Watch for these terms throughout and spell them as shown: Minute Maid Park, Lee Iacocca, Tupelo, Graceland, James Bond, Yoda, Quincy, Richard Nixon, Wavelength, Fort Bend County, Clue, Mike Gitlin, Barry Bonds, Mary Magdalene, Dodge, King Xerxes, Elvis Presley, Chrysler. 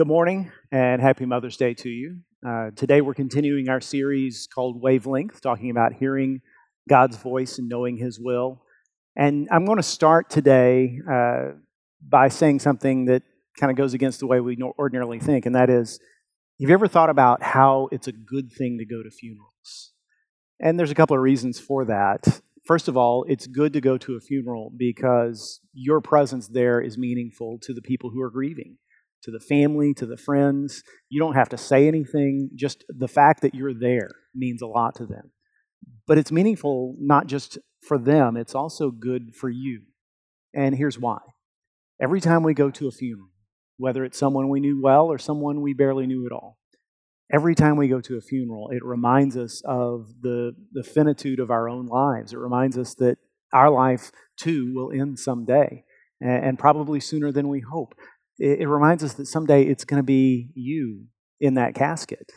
Good morning, and happy Mother's Day to you. Today we're continuing our series called Wavelength, talking about hearing God's voice and knowing His will. And I'm going to start today by saying something that kind of goes against the way we ordinarily think, and that is, have you ever thought about how it's a good thing to go to funerals? And there's a couple of reasons for that. First of all, it's good to go to a funeral because your presence there is meaningful to the people who are grieving, to the family, to the friends. You don't have to say anything. Just the fact that you're there means a lot to them. But it's meaningful not just for them, it's also good for you. And here's why. Every time we go to a funeral, whether it's someone we knew well or someone we barely knew at all, every time we go to a funeral, it reminds us of the finitude of our own lives. It reminds us that our life, too, will end someday, and probably sooner than we hope. It reminds us that someday it's going to be you in that casket.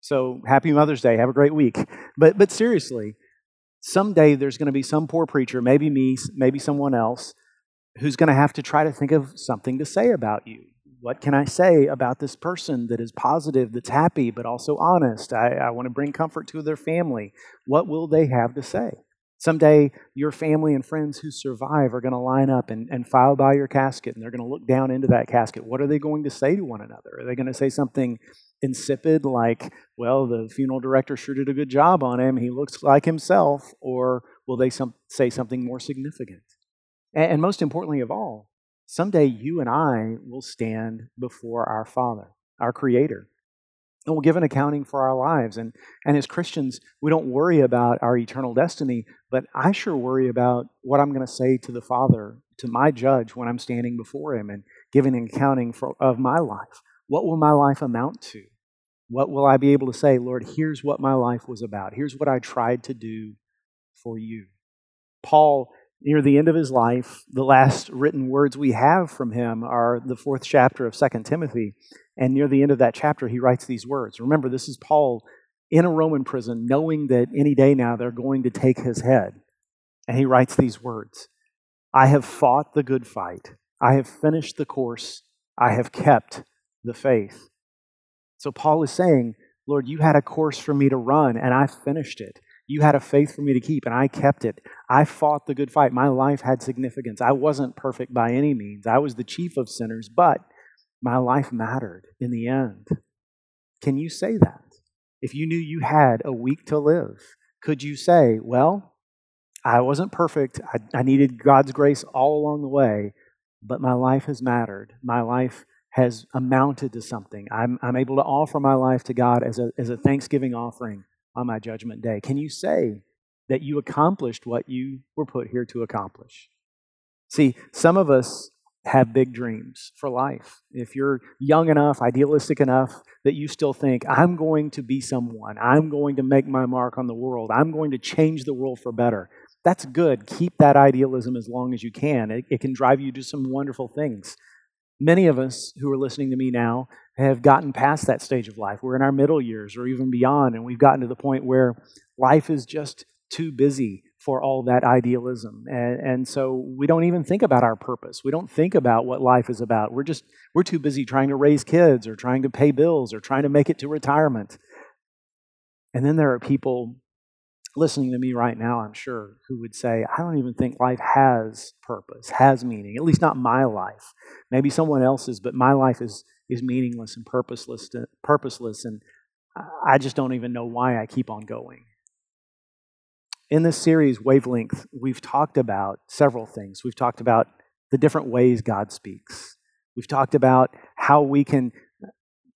So happy Mother's Day. Have a great week. But seriously, someday there's going to be some poor preacher, maybe me, maybe someone else, who's going to have to try to think of something to say about you. What can I say about this person that is positive, that's happy, but also honest? I want to bring comfort to their family. What will they have to say? Someday, your family and friends who survive are going to line up and file by your casket, and they're going to look down into that casket. What are they going to say to one another? Are they going to say something insipid like, well, the funeral director sure did a good job on him, he looks like himself, or will they say something more significant? And most importantly of all, someday you and I will stand before our Father, our Creator, and we'll give an accounting for our lives. And as Christians, we don't worry about our eternal destiny, but I sure worry about what I'm going to say to the Father, to my judge, when I'm standing before Him and giving an accounting of my life. What will my life amount to? What will I be able to say, Lord, here's what my life was about. Here's what I tried to do for you. Paul, near the end of his life, the last written words we have from him are the 4th chapter of 2 Timothy. And near the end of that chapter, he writes these words. Remember, this is Paul in a Roman prison, knowing that any day now they're going to take his head. And he writes these words, I have fought the good fight. I have finished the course. I have kept the faith. So Paul is saying, Lord, you had a course for me to run, and I finished it. You had a faith for me to keep, and I kept it. I fought the good fight. My life had significance. I wasn't perfect by any means. I was the chief of sinners, but my life mattered in the end. Can you say that? If you knew you had a week to live, could you say, well, I wasn't perfect. I needed God's grace all along the way, but my life has mattered. My life has amounted to something. I'm able to offer my life to God as a thanksgiving offering on my judgment day. Can you say that you accomplished what you were put here to accomplish? See, some of us have big dreams for life. If you're young enough, idealistic enough, that you still think, I'm going to be someone, I'm going to make my mark on the world, I'm going to change the world for better. That's good. Keep that idealism as long as you can. It can drive you to some wonderful things. Many of us who are listening to me now have gotten past that stage of life. We're in our middle years or even beyond, and we've gotten to the point where life is just too busy for all that idealism. And so we don't even think about our purpose. We don't think about what life is about. We're too busy trying to raise kids or trying to pay bills or trying to make it to retirement. And then there are people listening to me right now, I'm sure, who would say, I don't even think life has purpose, has meaning, at least not my life. Maybe someone else's, but my life is meaningless and purposeless, and I just don't even know why I keep on going. In this series, Wavelength, we've talked about several things. We've talked about the different ways God speaks. We've talked about how we can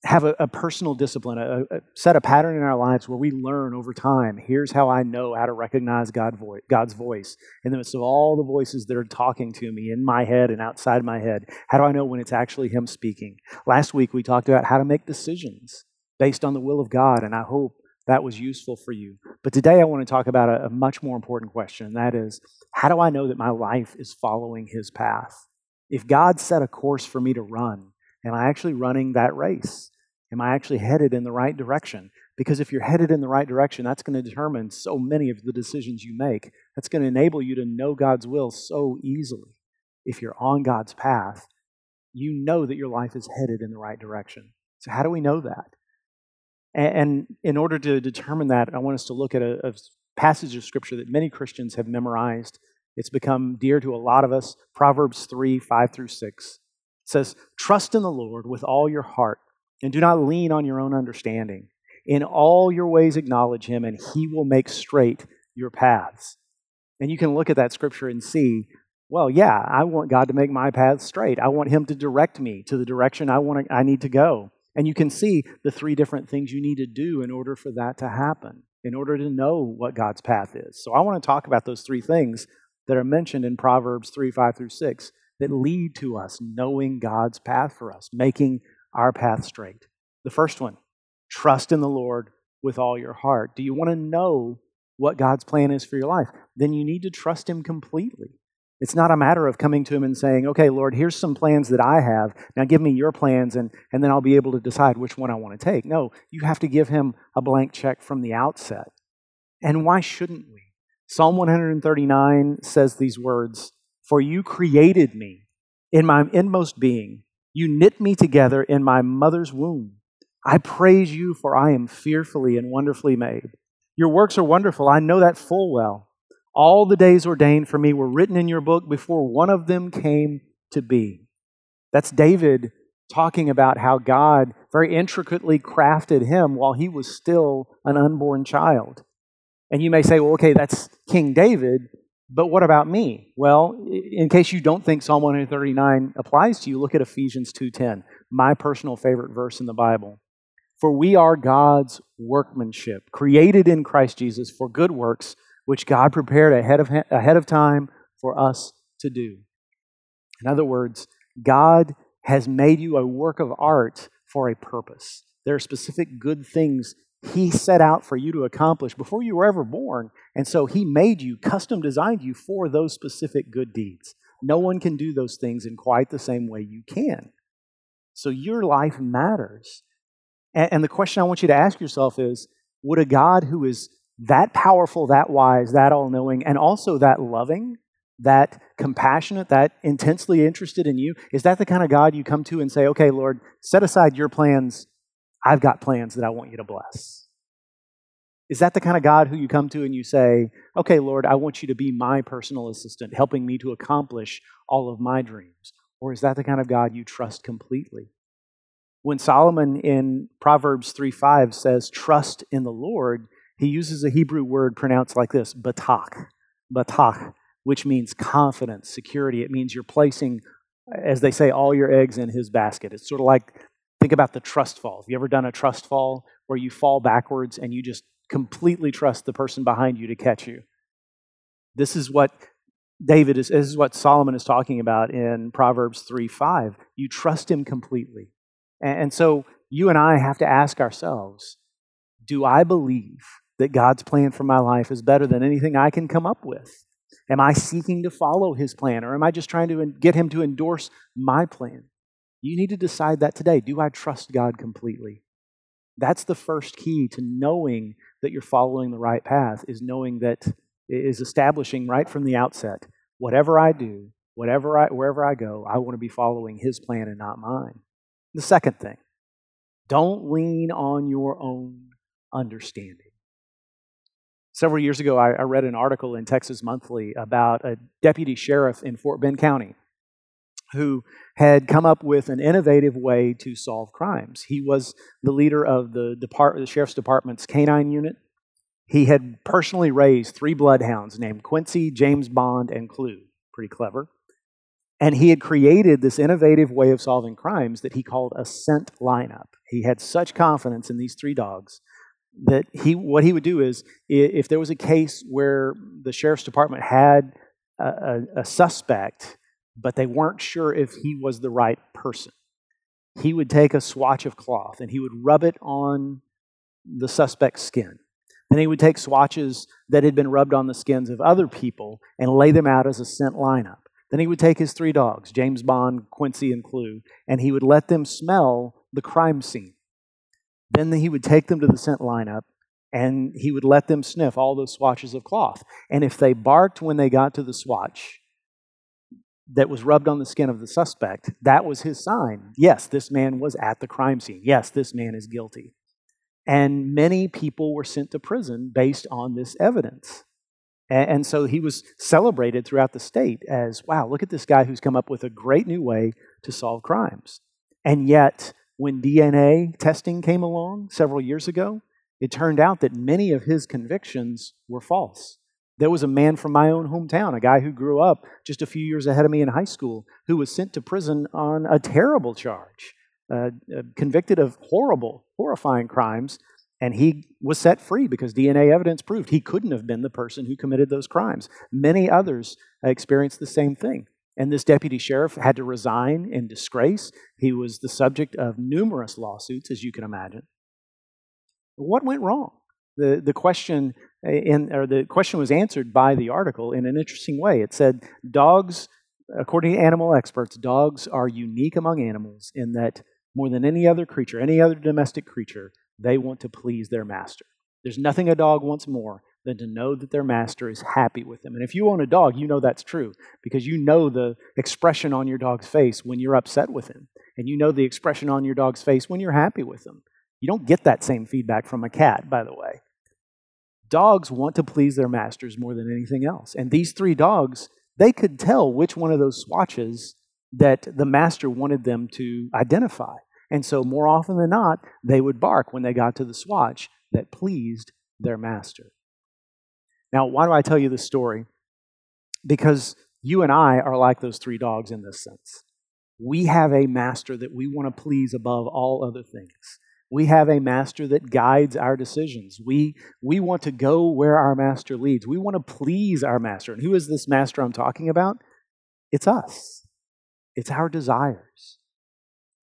have a personal discipline, set a pattern in our lives where we learn over time, here's how I know how to recognize God's voice in the midst of all the voices that are talking to me in my head and outside my head. How do I know when it's actually Him speaking? Last week, we talked about how to make decisions based on the will of God, and I hope that was useful for you. But today, I want to talk about a much more important question, and that is, how do I know that my life is following His path? If God set a course for me to run, am I actually running that race? Am I actually headed in the right direction? Because if you're headed in the right direction, that's going to determine so many of the decisions you make. That's going to enable you to know God's will so easily. If you're on God's path, you know that your life is headed in the right direction. So how do we know that? And in order to determine that, I want us to look at a passage of Scripture that many Christians have memorized. It's become dear to a lot of us. Proverbs 3, 5 through 6 says, "Trust in the Lord with all your heart, and do not lean on your own understanding. In all your ways acknowledge him, and he will make straight your paths." And you can look at that Scripture and see, well, yeah, I want God to make my paths straight. I want him to direct me to the direction I need to go. And you can see the three different things you need to do in order for that to happen, in order to know what God's path is. So I want to talk about those three things that are mentioned in Proverbs 3, 5 through 6 that lead to us knowing God's path for us, making our path straight. The first one, trust in the Lord with all your heart. Do you want to know what God's plan is for your life? Then you need to trust him completely. It's not a matter of coming to him and saying, okay, Lord, here's some plans that I have. Now give me your plans, and then I'll be able to decide which one I want to take. No, you have to give him a blank check from the outset. And why shouldn't we? Psalm 139 says these words, "For you created me in my inmost being. You knit me together in my mother's womb. I praise you, for I am fearfully and wonderfully made. Your works are wonderful. I know that full well. All the days ordained for me were written in your book before one of them came to be." That's David talking about how God very intricately crafted him while he was still an unborn child. And you may say, well, okay, that's King David, but what about me? Well, in case you don't think Psalm 139 applies to you, look at Ephesians 2:10, my personal favorite verse in the Bible. "For we are God's workmanship, created in Christ Jesus for good works, which God prepared ahead of time for us to do." In other words, God has made you a work of art for a purpose. There are specific good things he set out for you to accomplish before you were ever born, and so he made you, custom designed you for those specific good deeds. No one can do those things in quite the same way you can. So your life matters. And the question I want you to ask yourself is, would a God who is that powerful, that wise, that all-knowing, and also that loving, that compassionate, that intensely interested in you, is that the kind of God you come to and say, okay, Lord, set aside your plans. I've got plans that I want you to bless. Is that the kind of God who you come to and you say, okay, Lord, I want you to be my personal assistant, helping me to accomplish all of my dreams? Or is that the kind of God you trust completely? When Solomon in Proverbs 3:5 says, "Trust in the Lord," he uses a Hebrew word pronounced like this, batach, which means confidence, security. It means you're placing, as they say, all your eggs in his basket. It's sort of like, think about the trust fall. Have you ever done a trust fall where you fall backwards and you just completely trust the person behind you to catch you? This is what Solomon is talking about in Proverbs 3:5. You trust him completely. And so you and I have to ask ourselves, do I believe that God's plan for my life is better than anything I can come up with? Am I seeking to follow his plan, or am I just trying to get him to endorse my plan? You need to decide that today. Do I trust God completely? That's the first key to knowing that you're following the right path, is establishing right from the outset, whatever I do, wherever I go, I want to be following his plan and not mine. The second thing, don't lean on your own understanding. Several years ago, I read an article in Texas Monthly about a deputy sheriff in Fort Bend County who had come up with an innovative way to solve crimes. He was the leader of the sheriff's department's canine unit. He had personally raised 3 bloodhounds named Quincy, James Bond, and Clue. Pretty clever. And he had created this innovative way of solving crimes that he called a scent lineup. He had such confidence in these 3 dogs that what he would do is, if there was a case where the sheriff's department had a suspect, but they weren't sure if he was the right person, he would take a swatch of cloth and he would rub it on the suspect's skin. Then he would take swatches that had been rubbed on the skins of other people and lay them out as a scent lineup. Then he would take his 3 dogs, James Bond, Quincy, and Clue, and he would let them smell the crime scene. Then he would take them to the scent lineup, and he would let them sniff all those swatches of cloth. And if they barked when they got to the swatch, that was rubbed on the skin of the suspect, that was his sign. Yes, this man was at the crime scene. Yes, this man is guilty. And many people were sent to prison based on this evidence. And so he was celebrated throughout the state as, wow, look at this guy who's come up with a great new way to solve crimes. And yet, when DNA testing came along several years ago, it turned out that many of his convictions were false. There was a man from my own hometown, a guy who grew up just a few years ahead of me in high school, who was sent to prison on a terrible charge, convicted of horrible, horrifying crimes, and he was set free because DNA evidence proved he couldn't have been the person who committed those crimes. Many others experienced the same thing. And this deputy sheriff had to resign in disgrace. He was the subject of numerous lawsuits, as you can imagine. What went wrong? The question was answered by the article in an interesting way. It said, dogs, according to animal experts, dogs are unique among animals in that more than any other creature, any other domestic creature, they want to please their master. There's nothing a dog wants more than to know that their master is happy with them. And if you own a dog, you know that's true because you know the expression on your dog's face when you're upset with him. And you know the expression on your dog's face when you're happy with him. You don't get that same feedback from a cat, by the way. Dogs want to please their masters more than anything else. And these three dogs, they could tell which one of those swatches that the master wanted them to identify. And so more often than not, they would bark when they got to the swatch that pleased their master. Now, why do I tell you this story? Because you and I are like those three dogs in this sense. We have a master that we want to please above all other things. We have a master that guides our decisions. We want to go where our master leads. We want to please our master. And who is this master I'm talking about? It's us. It's our desires.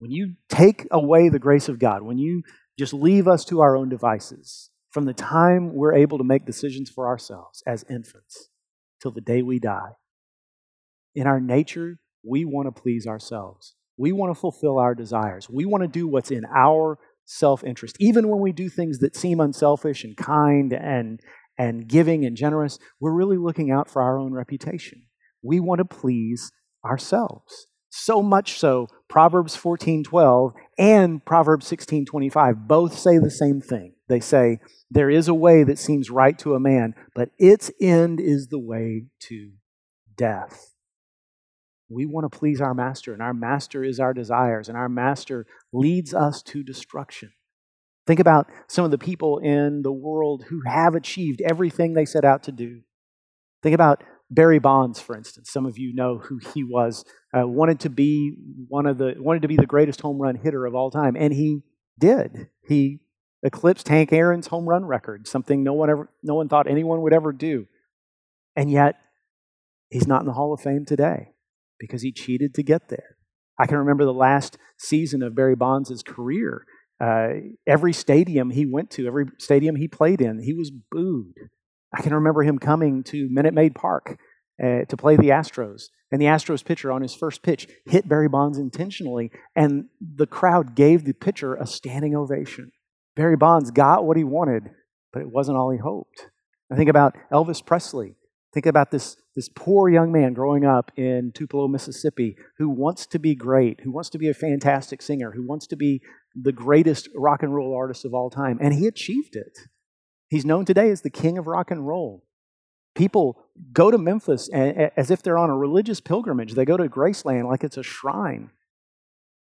When you take away the grace of God, when you just leave us to our own devices, from the time we're able to make decisions for ourselves as infants till the day we die, in our nature, we want to please ourselves. We want to fulfill our desires. We want to do what's in our self-interest. Even when we do things that seem unselfish and kind and giving and generous, we're really looking out for our own reputation. We want to please ourselves. So much so, Proverbs 14:12 and Proverbs 16:25 both say the same thing. They say, there is a way that seems right to a man, but its end is the way to death. We want to please our master, and our master is our desires, and our master leads us to destruction. Think about some of the people in the world who have achieved everything they set out to do. Think about Barry Bonds, for instance. Some of you know who he was. Wanted to be the greatest home run hitter of all time, and he did. He eclipsed Hank Aaron's home run record, something no one thought anyone would ever do, and yet he's not in the Hall of Fame today, because he cheated to get there. I can remember the last season of Barry Bonds' career. Every stadium he went to, every stadium he played in, he was booed. I can remember him coming to Minute Maid Park to play the Astros. And the Astros pitcher on his first pitch hit Barry Bonds intentionally, and the crowd gave the pitcher a standing ovation. Barry Bonds got what he wanted, but it wasn't all he hoped. I think about Elvis Presley. Think about this poor young man growing up in Tupelo, Mississippi, who wants to be great, who wants to be a fantastic singer, who wants to be the greatest rock and roll artist of all time. And he achieved it. He's known today as the king of rock and roll. People go to Memphis as if they're on a religious pilgrimage. They go to Graceland like it's a shrine.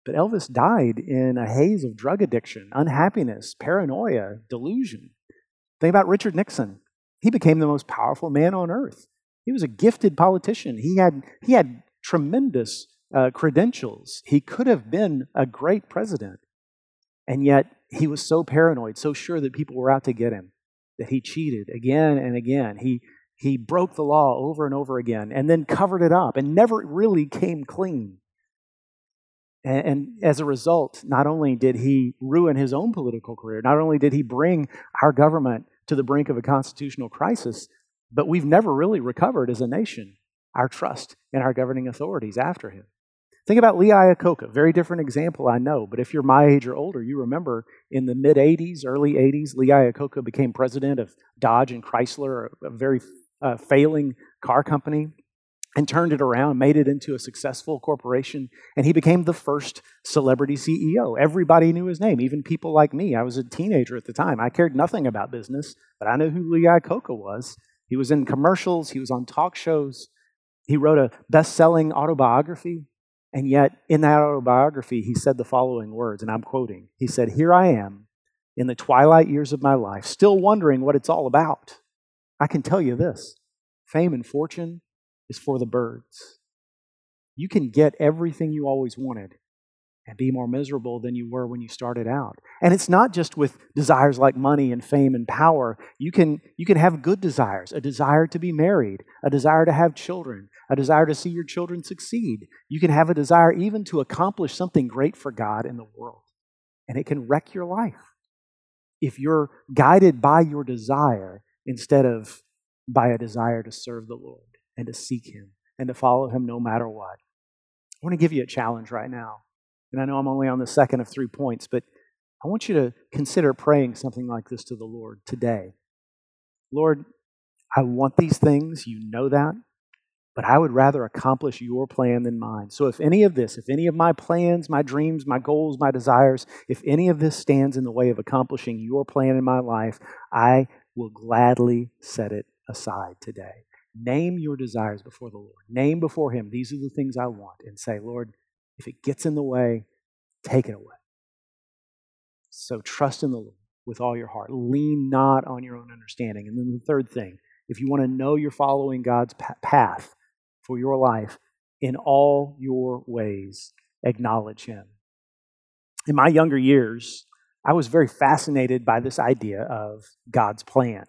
But Elvis died in a haze of drug addiction, unhappiness, paranoia, delusion. Think about Richard Nixon. He became the most powerful man on earth. He was a gifted politician. He had tremendous credentials. He could have been a great president. And yet he was so paranoid, so sure that people were out to get him, that he cheated again and again. He broke the law over and over again and then covered it up and never really came clean. And as a result, not only did he ruin his own political career, not only did he bring our government to the brink of a constitutional crisis, but we've never really recovered as a nation our trust in our governing authorities after him. Think about Lee Iacocca, very different example I know, but if you're my age or older, you remember in the mid-'80s, early 80s, Lee Iacocca became president of Dodge and Chrysler, a very failing car company. and turned it around, made it into a successful corporation, and he became the first celebrity CEO. Everybody knew his name, even people like me. I was a teenager at the time. I cared nothing about business, but I knew who Lee Iacocca was. He was in commercials. He was on talk shows. He wrote a best-selling autobiography, and yet in that autobiography, he said the following words, and I'm quoting. He said, "Here I am in the twilight years of my life, still wondering what it's all about. I can tell you this, fame and fortune is for the birds. You can get everything you always wanted and be more miserable than you were when you started out." And it's not just with desires like money and fame and power. You can have good desires, a desire to be married, a desire to have children, a desire to see your children succeed. You can have a desire even to accomplish something great for God in the world. And it can wreck your life if you're guided by your desire instead of by a desire to serve the Lord and to seek Him and to follow Him no matter what. I want to give you a challenge right now. And I know I'm only on the second of 3 points, but I want you to consider praying something like this to the Lord today. Lord, I want these things, you know that, but I would rather accomplish your plan than mine. So if any of this, if any of my plans, my dreams, my goals, my desires, if any of this stands in the way of accomplishing your plan in my life, I will gladly set it aside today. Name your desires before the Lord. Name before Him, these are the things I want. And say, Lord, if it gets in the way, take it away. So trust in the Lord with all your heart. Lean not on your own understanding. And then the third thing, if you want to know you're following God's path for your life, in all your ways, acknowledge Him. In my younger years, I was very fascinated by this idea of God's plan.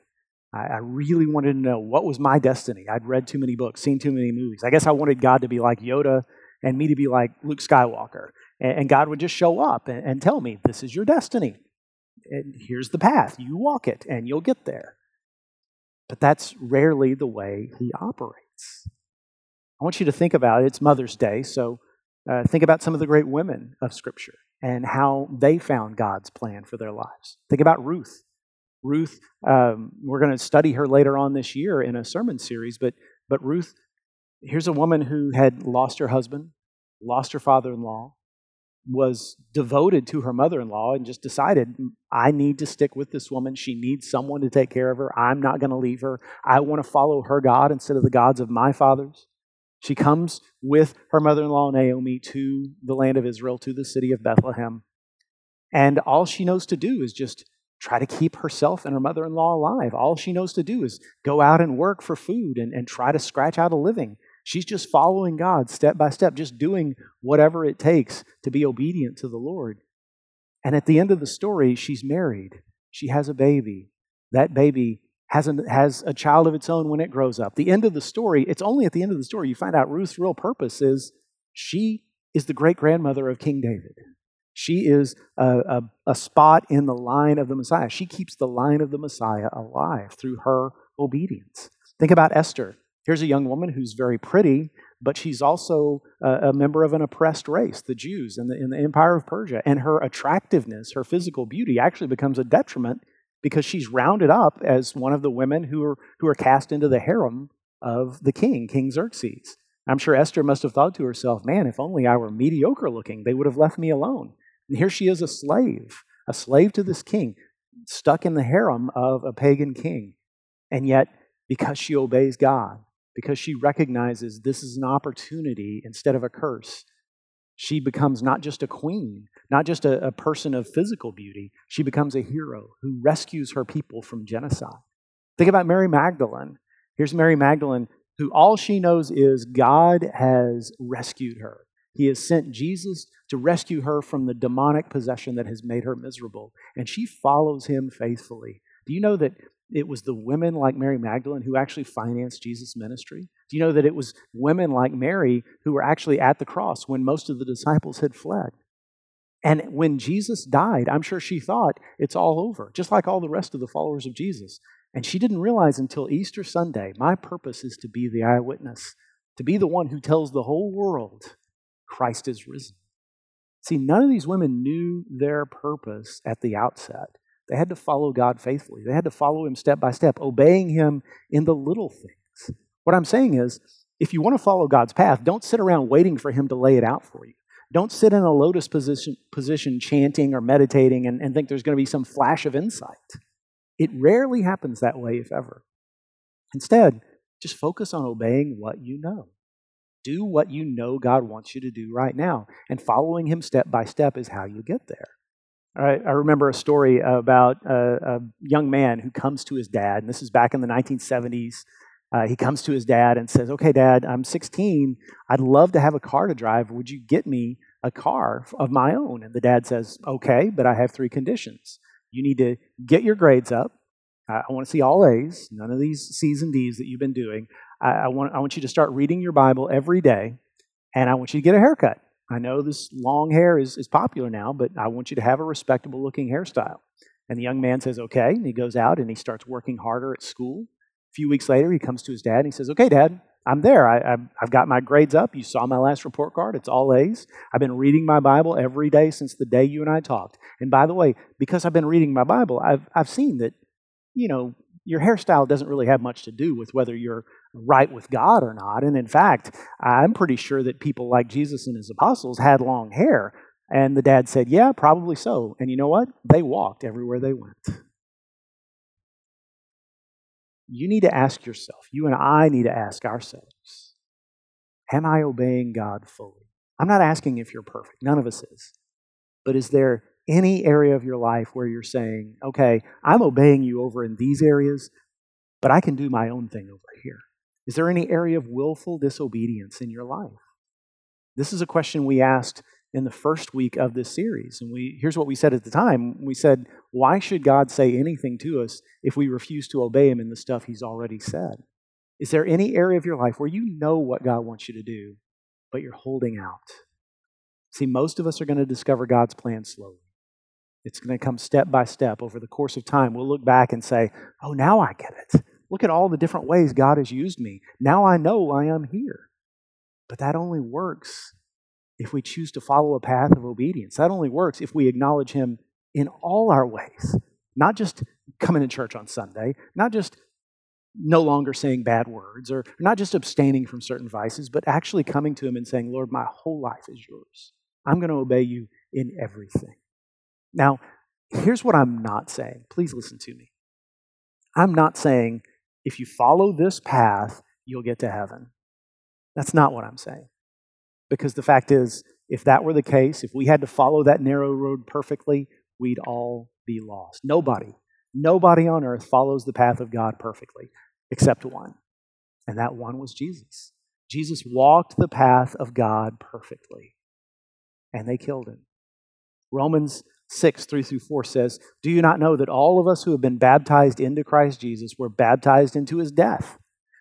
I really wanted to know what was my destiny. I'd read too many books, seen too many movies. I guess I wanted God to be like Yoda and me to be like Luke Skywalker. And God would just show up and tell me, this is your destiny. And here's the path. You walk it and you'll get there. But that's rarely the way He operates. I want you to think about it. It's Mother's Day, so think about some of the great women of Scripture and how they found God's plan for their lives. Think about Ruth. Ruth, we're going to study her later on this year in a sermon series, but Ruth, here's a woman who had lost her husband, lost her father-in-law, was devoted to her mother-in-law, and just decided, I need to stick with this woman. She needs someone to take care of her. I'm not going to leave her. I want to follow her God instead of the gods of my fathers. She comes with her mother-in-law, Naomi, to the land of Israel, to the city of Bethlehem, and all she knows to do is just try to keep herself and her mother-in-law alive. All she knows to do is go out and work for food and try to scratch out a living. She's just following God step by step, just doing whatever it takes to be obedient to the Lord. And at the end of the story, she's married. She has a baby. That baby has a child of its own when it grows up. The end of the story, it's only at the end of the story you find out Ruth's real purpose is she is the great-grandmother of King David. She is a spot in the line of the Messiah. She keeps the line of the Messiah alive through her obedience. Think about Esther. Here's a young woman who's very pretty, but she's also a member of an oppressed race, the Jews in the Empire of Persia. And her attractiveness, her physical beauty, actually becomes a detriment because she's rounded up as one of the women who are cast into the harem of the king, King Xerxes. I'm sure Esther must have thought to herself, man, if only I were mediocre looking, they would have left me alone. And here she is, a slave to this king, stuck in the harem of a pagan king. And yet, because she obeys God, because she recognizes this is an opportunity instead of a curse, she becomes not just a queen, not just a person of physical beauty, she becomes a hero who rescues her people from genocide. Think about Mary Magdalene. Here's Mary Magdalene, who all she knows is God has rescued her. He has sent Jesus to rescue her from the demonic possession that has made her miserable. And she follows Him faithfully. Do you know that it was the women like Mary Magdalene who actually financed Jesus' ministry? Do you know that it was women like Mary who were actually at the cross when most of the disciples had fled? And when Jesus died, I'm sure she thought it's all over, just like all the rest of the followers of Jesus. And she didn't realize until Easter Sunday, my purpose is to be the eyewitness, to be the one who tells the whole world Christ is risen. See, none of these women knew their purpose at the outset. They had to follow God faithfully. They had to follow Him step by step, obeying Him in the little things. What I'm saying is, If you want to follow God's path, don't sit around waiting for him to lay it out for you. Don't sit in a lotus position chanting or meditating and think there's going to be some flash of insight. It rarely happens that way, if ever. Instead, just focus on obeying what you know. Do what you know God wants you to do right now, and following him step by step is how you get there. All right, I remember a story about a young man who comes to his dad, and this is back in the 1970s. He comes to his dad and says, "Okay, Dad, I'm 16. I'd love to have a car to drive. Would you get me a car of my own?" And the dad says, "Okay, but I have three conditions. You need to get your grades up. I want to see all A's, none of these C's and D's that you've been doing. I want you to start reading your Bible every day, and I want you to get a haircut. I know this long hair is popular now, but I want you to have a respectable-looking hairstyle." And the young man says, "Okay," and he goes out and he starts working harder at school. A few weeks later, he comes to his dad and he says, "Okay, Dad, I'm there. I've got my grades up. You saw my last report card. It's all A's. I've been reading my Bible every day since the day you and I talked. And by the way, because I've been reading my Bible, I've seen that, you know, your hairstyle doesn't really have much to do with whether you're right with God or not. And in fact, I'm pretty sure that people like Jesus and his apostles had long hair." And the dad said, "Yeah, probably so." And you know what? They walked everywhere they went. You need to ask yourself, you and I need to ask ourselves, am I obeying God fully? I'm not asking if you're perfect. None of us is. But is there any area of your life where you're saying, "Okay, I'm obeying you over in these areas, but I can do my own thing over here"? Is there any area of willful disobedience in your life? This is a question we asked in the first week of this series, and here's what we said at the time. We said, why should God say anything to us if we refuse to obey him in the stuff he's already said? Is there any area of your life where you know what God wants you to do, but you're holding out? See, most of us are going to discover God's plan slowly. It's going to come step by step over the course of time. We'll look back and say, "Oh, now I get it. Look at all the different ways God has used me. Now I know I am here." But that only works if we choose to follow a path of obedience. That only works if we acknowledge him in all our ways, not just coming to church on Sunday, not just no longer saying bad words, or not just abstaining from certain vices, but actually coming to him and saying, "Lord, my whole life is yours. I'm going to obey you in everything." Now, here's what I'm not saying. Please listen to me. I'm not saying if you follow this path, you'll get to heaven. That's not what I'm saying. Because the fact is, if that were the case, if we had to follow that narrow road perfectly, we'd all be lost. Nobody on earth follows the path of God perfectly, except one. And that one was Jesus. Jesus walked the path of God perfectly, and they killed him. Romans 6:3-4 says, "Do you not know that all of us who have been baptized into Christ Jesus were baptized into his death?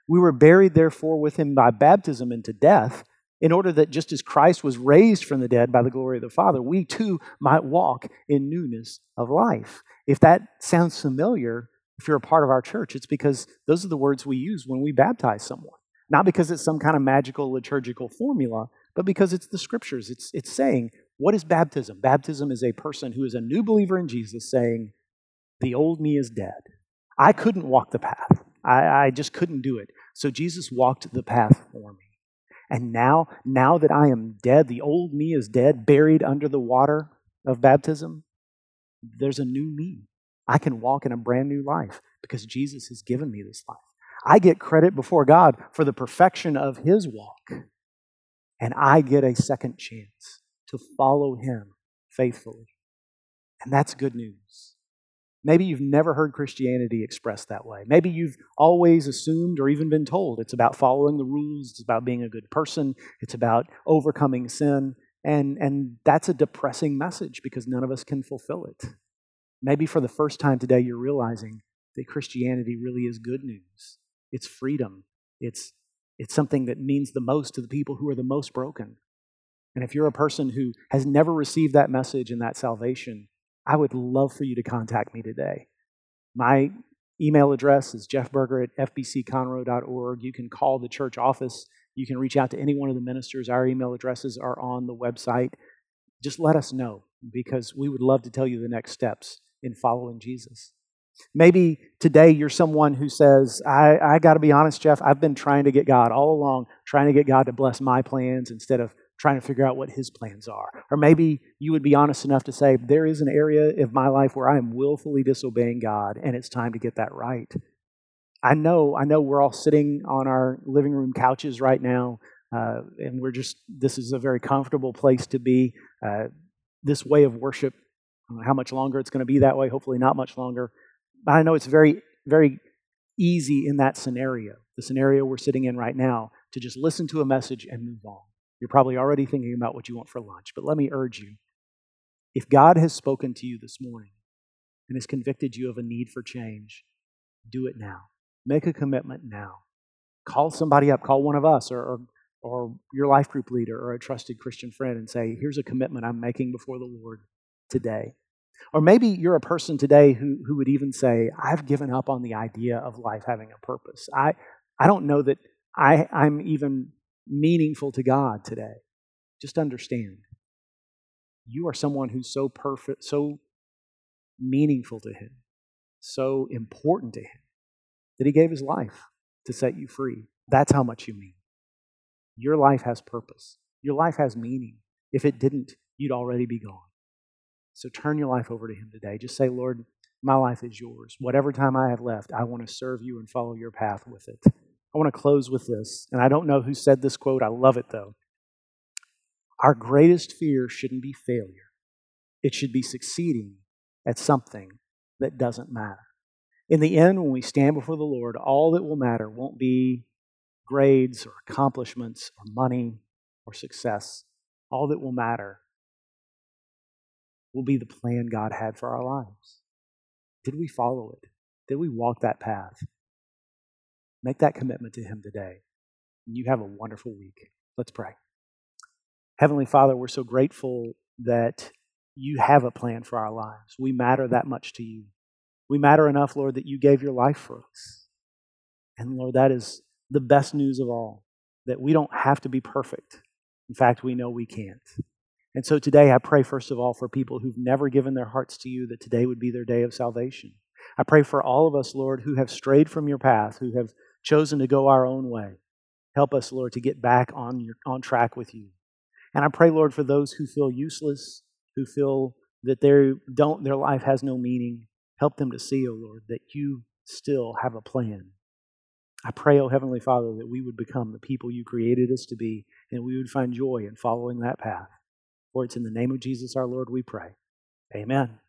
We were buried therefore with him by baptism into death, in order that just as Christ was raised from the dead by the glory of the Father, we too might walk in newness of life." If that sounds familiar, if you're a part of our church, it's because those are the words we use when we baptize someone. Not because it's some kind of magical liturgical formula, but because it's the scriptures. It's saying, what is baptism? Baptism is a person who is a new believer in Jesus saying, "The old me is dead. I couldn't walk the path. I just couldn't do it. So Jesus walked the path for me. And now that I am dead, the old me is dead, buried under the water of baptism, there's a new me. I can walk in a brand new life because Jesus has given me this life. I get credit before God for the perfection of his walk, and I get a second chance to follow him faithfully." And that's good news. Maybe you've never heard Christianity expressed that way. Maybe you've always assumed or even been told it's about following the rules, it's about being a good person, it's about overcoming sin, and that's a depressing message because none of us can fulfill it. Maybe for the first time today you're realizing that Christianity really is good news. It's freedom. It's something that means the most to the people who are the most broken. And if you're a person who has never received that message and that salvation, I would love for you to contact me today. My email address is jeffberger@fbcconroe.org. You can call the church office. You can reach out to any one of the ministers. Our email addresses are on the website. Just let us know, because we would love to tell you the next steps in following Jesus. Maybe today you're someone who says, I got to be honest, Jeff, I've been trying to get God all along, trying to get God to bless my plans instead of trying to figure out what his plans are. Or maybe you would be honest enough to say, there is an area of my life where I am willfully disobeying God, and it's time to get that right. I know we're all sitting on our living room couches right now, and this is a very comfortable place to be. This way of worship, I don't know how much longer it's going to be that way, hopefully not much longer. But I know it's very, very easy in that scenario, the scenario we're sitting in right now, to just listen to a message and move on. You're probably already thinking about what you want for lunch, but let me urge you, if God has spoken to you this morning and has convicted you of a need for change, do it now. Make a commitment now. Call somebody up, call one of us or your life group leader or a trusted Christian friend and say, here's a commitment I'm making before the Lord today. Or maybe you're a person today who would even say, I've given up on the idea of life having a purpose. I don't know that I'm even meaningful to God today. Just understand, you are someone who's so perfect, so meaningful to him, so important to him, that he gave his life to set you free. That's how much you mean. Your life has purpose. Your life has meaning. If it didn't, you'd already be gone. So turn your life over to him today. Just say, Lord, my life is yours. Whatever time I have left, I want to serve you and follow your path with it. I want to close with this, and I don't know who said this quote. I love it, though. Our greatest fear shouldn't be failure. It should be succeeding at something that doesn't matter. In the end, when we stand before the Lord, all that will matter won't be grades or accomplishments or money or success. All that will matter will be the plan God had for our lives. Did we follow it? Did we walk that path? Make that commitment to him today. And you have a wonderful week. Let's pray. Heavenly Father, we're so grateful that you have a plan for our lives. We matter that much to you. We matter enough, Lord, that you gave your life for us. And Lord, that is the best news of all, that we don't have to be perfect. In fact, we know we can't. And so today I pray, first of all, for people who've never given their hearts to you, that today would be their day of salvation. I pray for all of us, Lord, who have strayed from your path, who have chosen to go our own way. Help us, Lord, to get back on track with you. And I pray, Lord, for those who feel useless, who feel that their life has no meaning. Help them to see, O Lord, that you still have a plan. I pray, O Heavenly Father, that we would become the people you created us to be, and we would find joy in following that path. For it's in the name of Jesus our Lord we pray. Amen.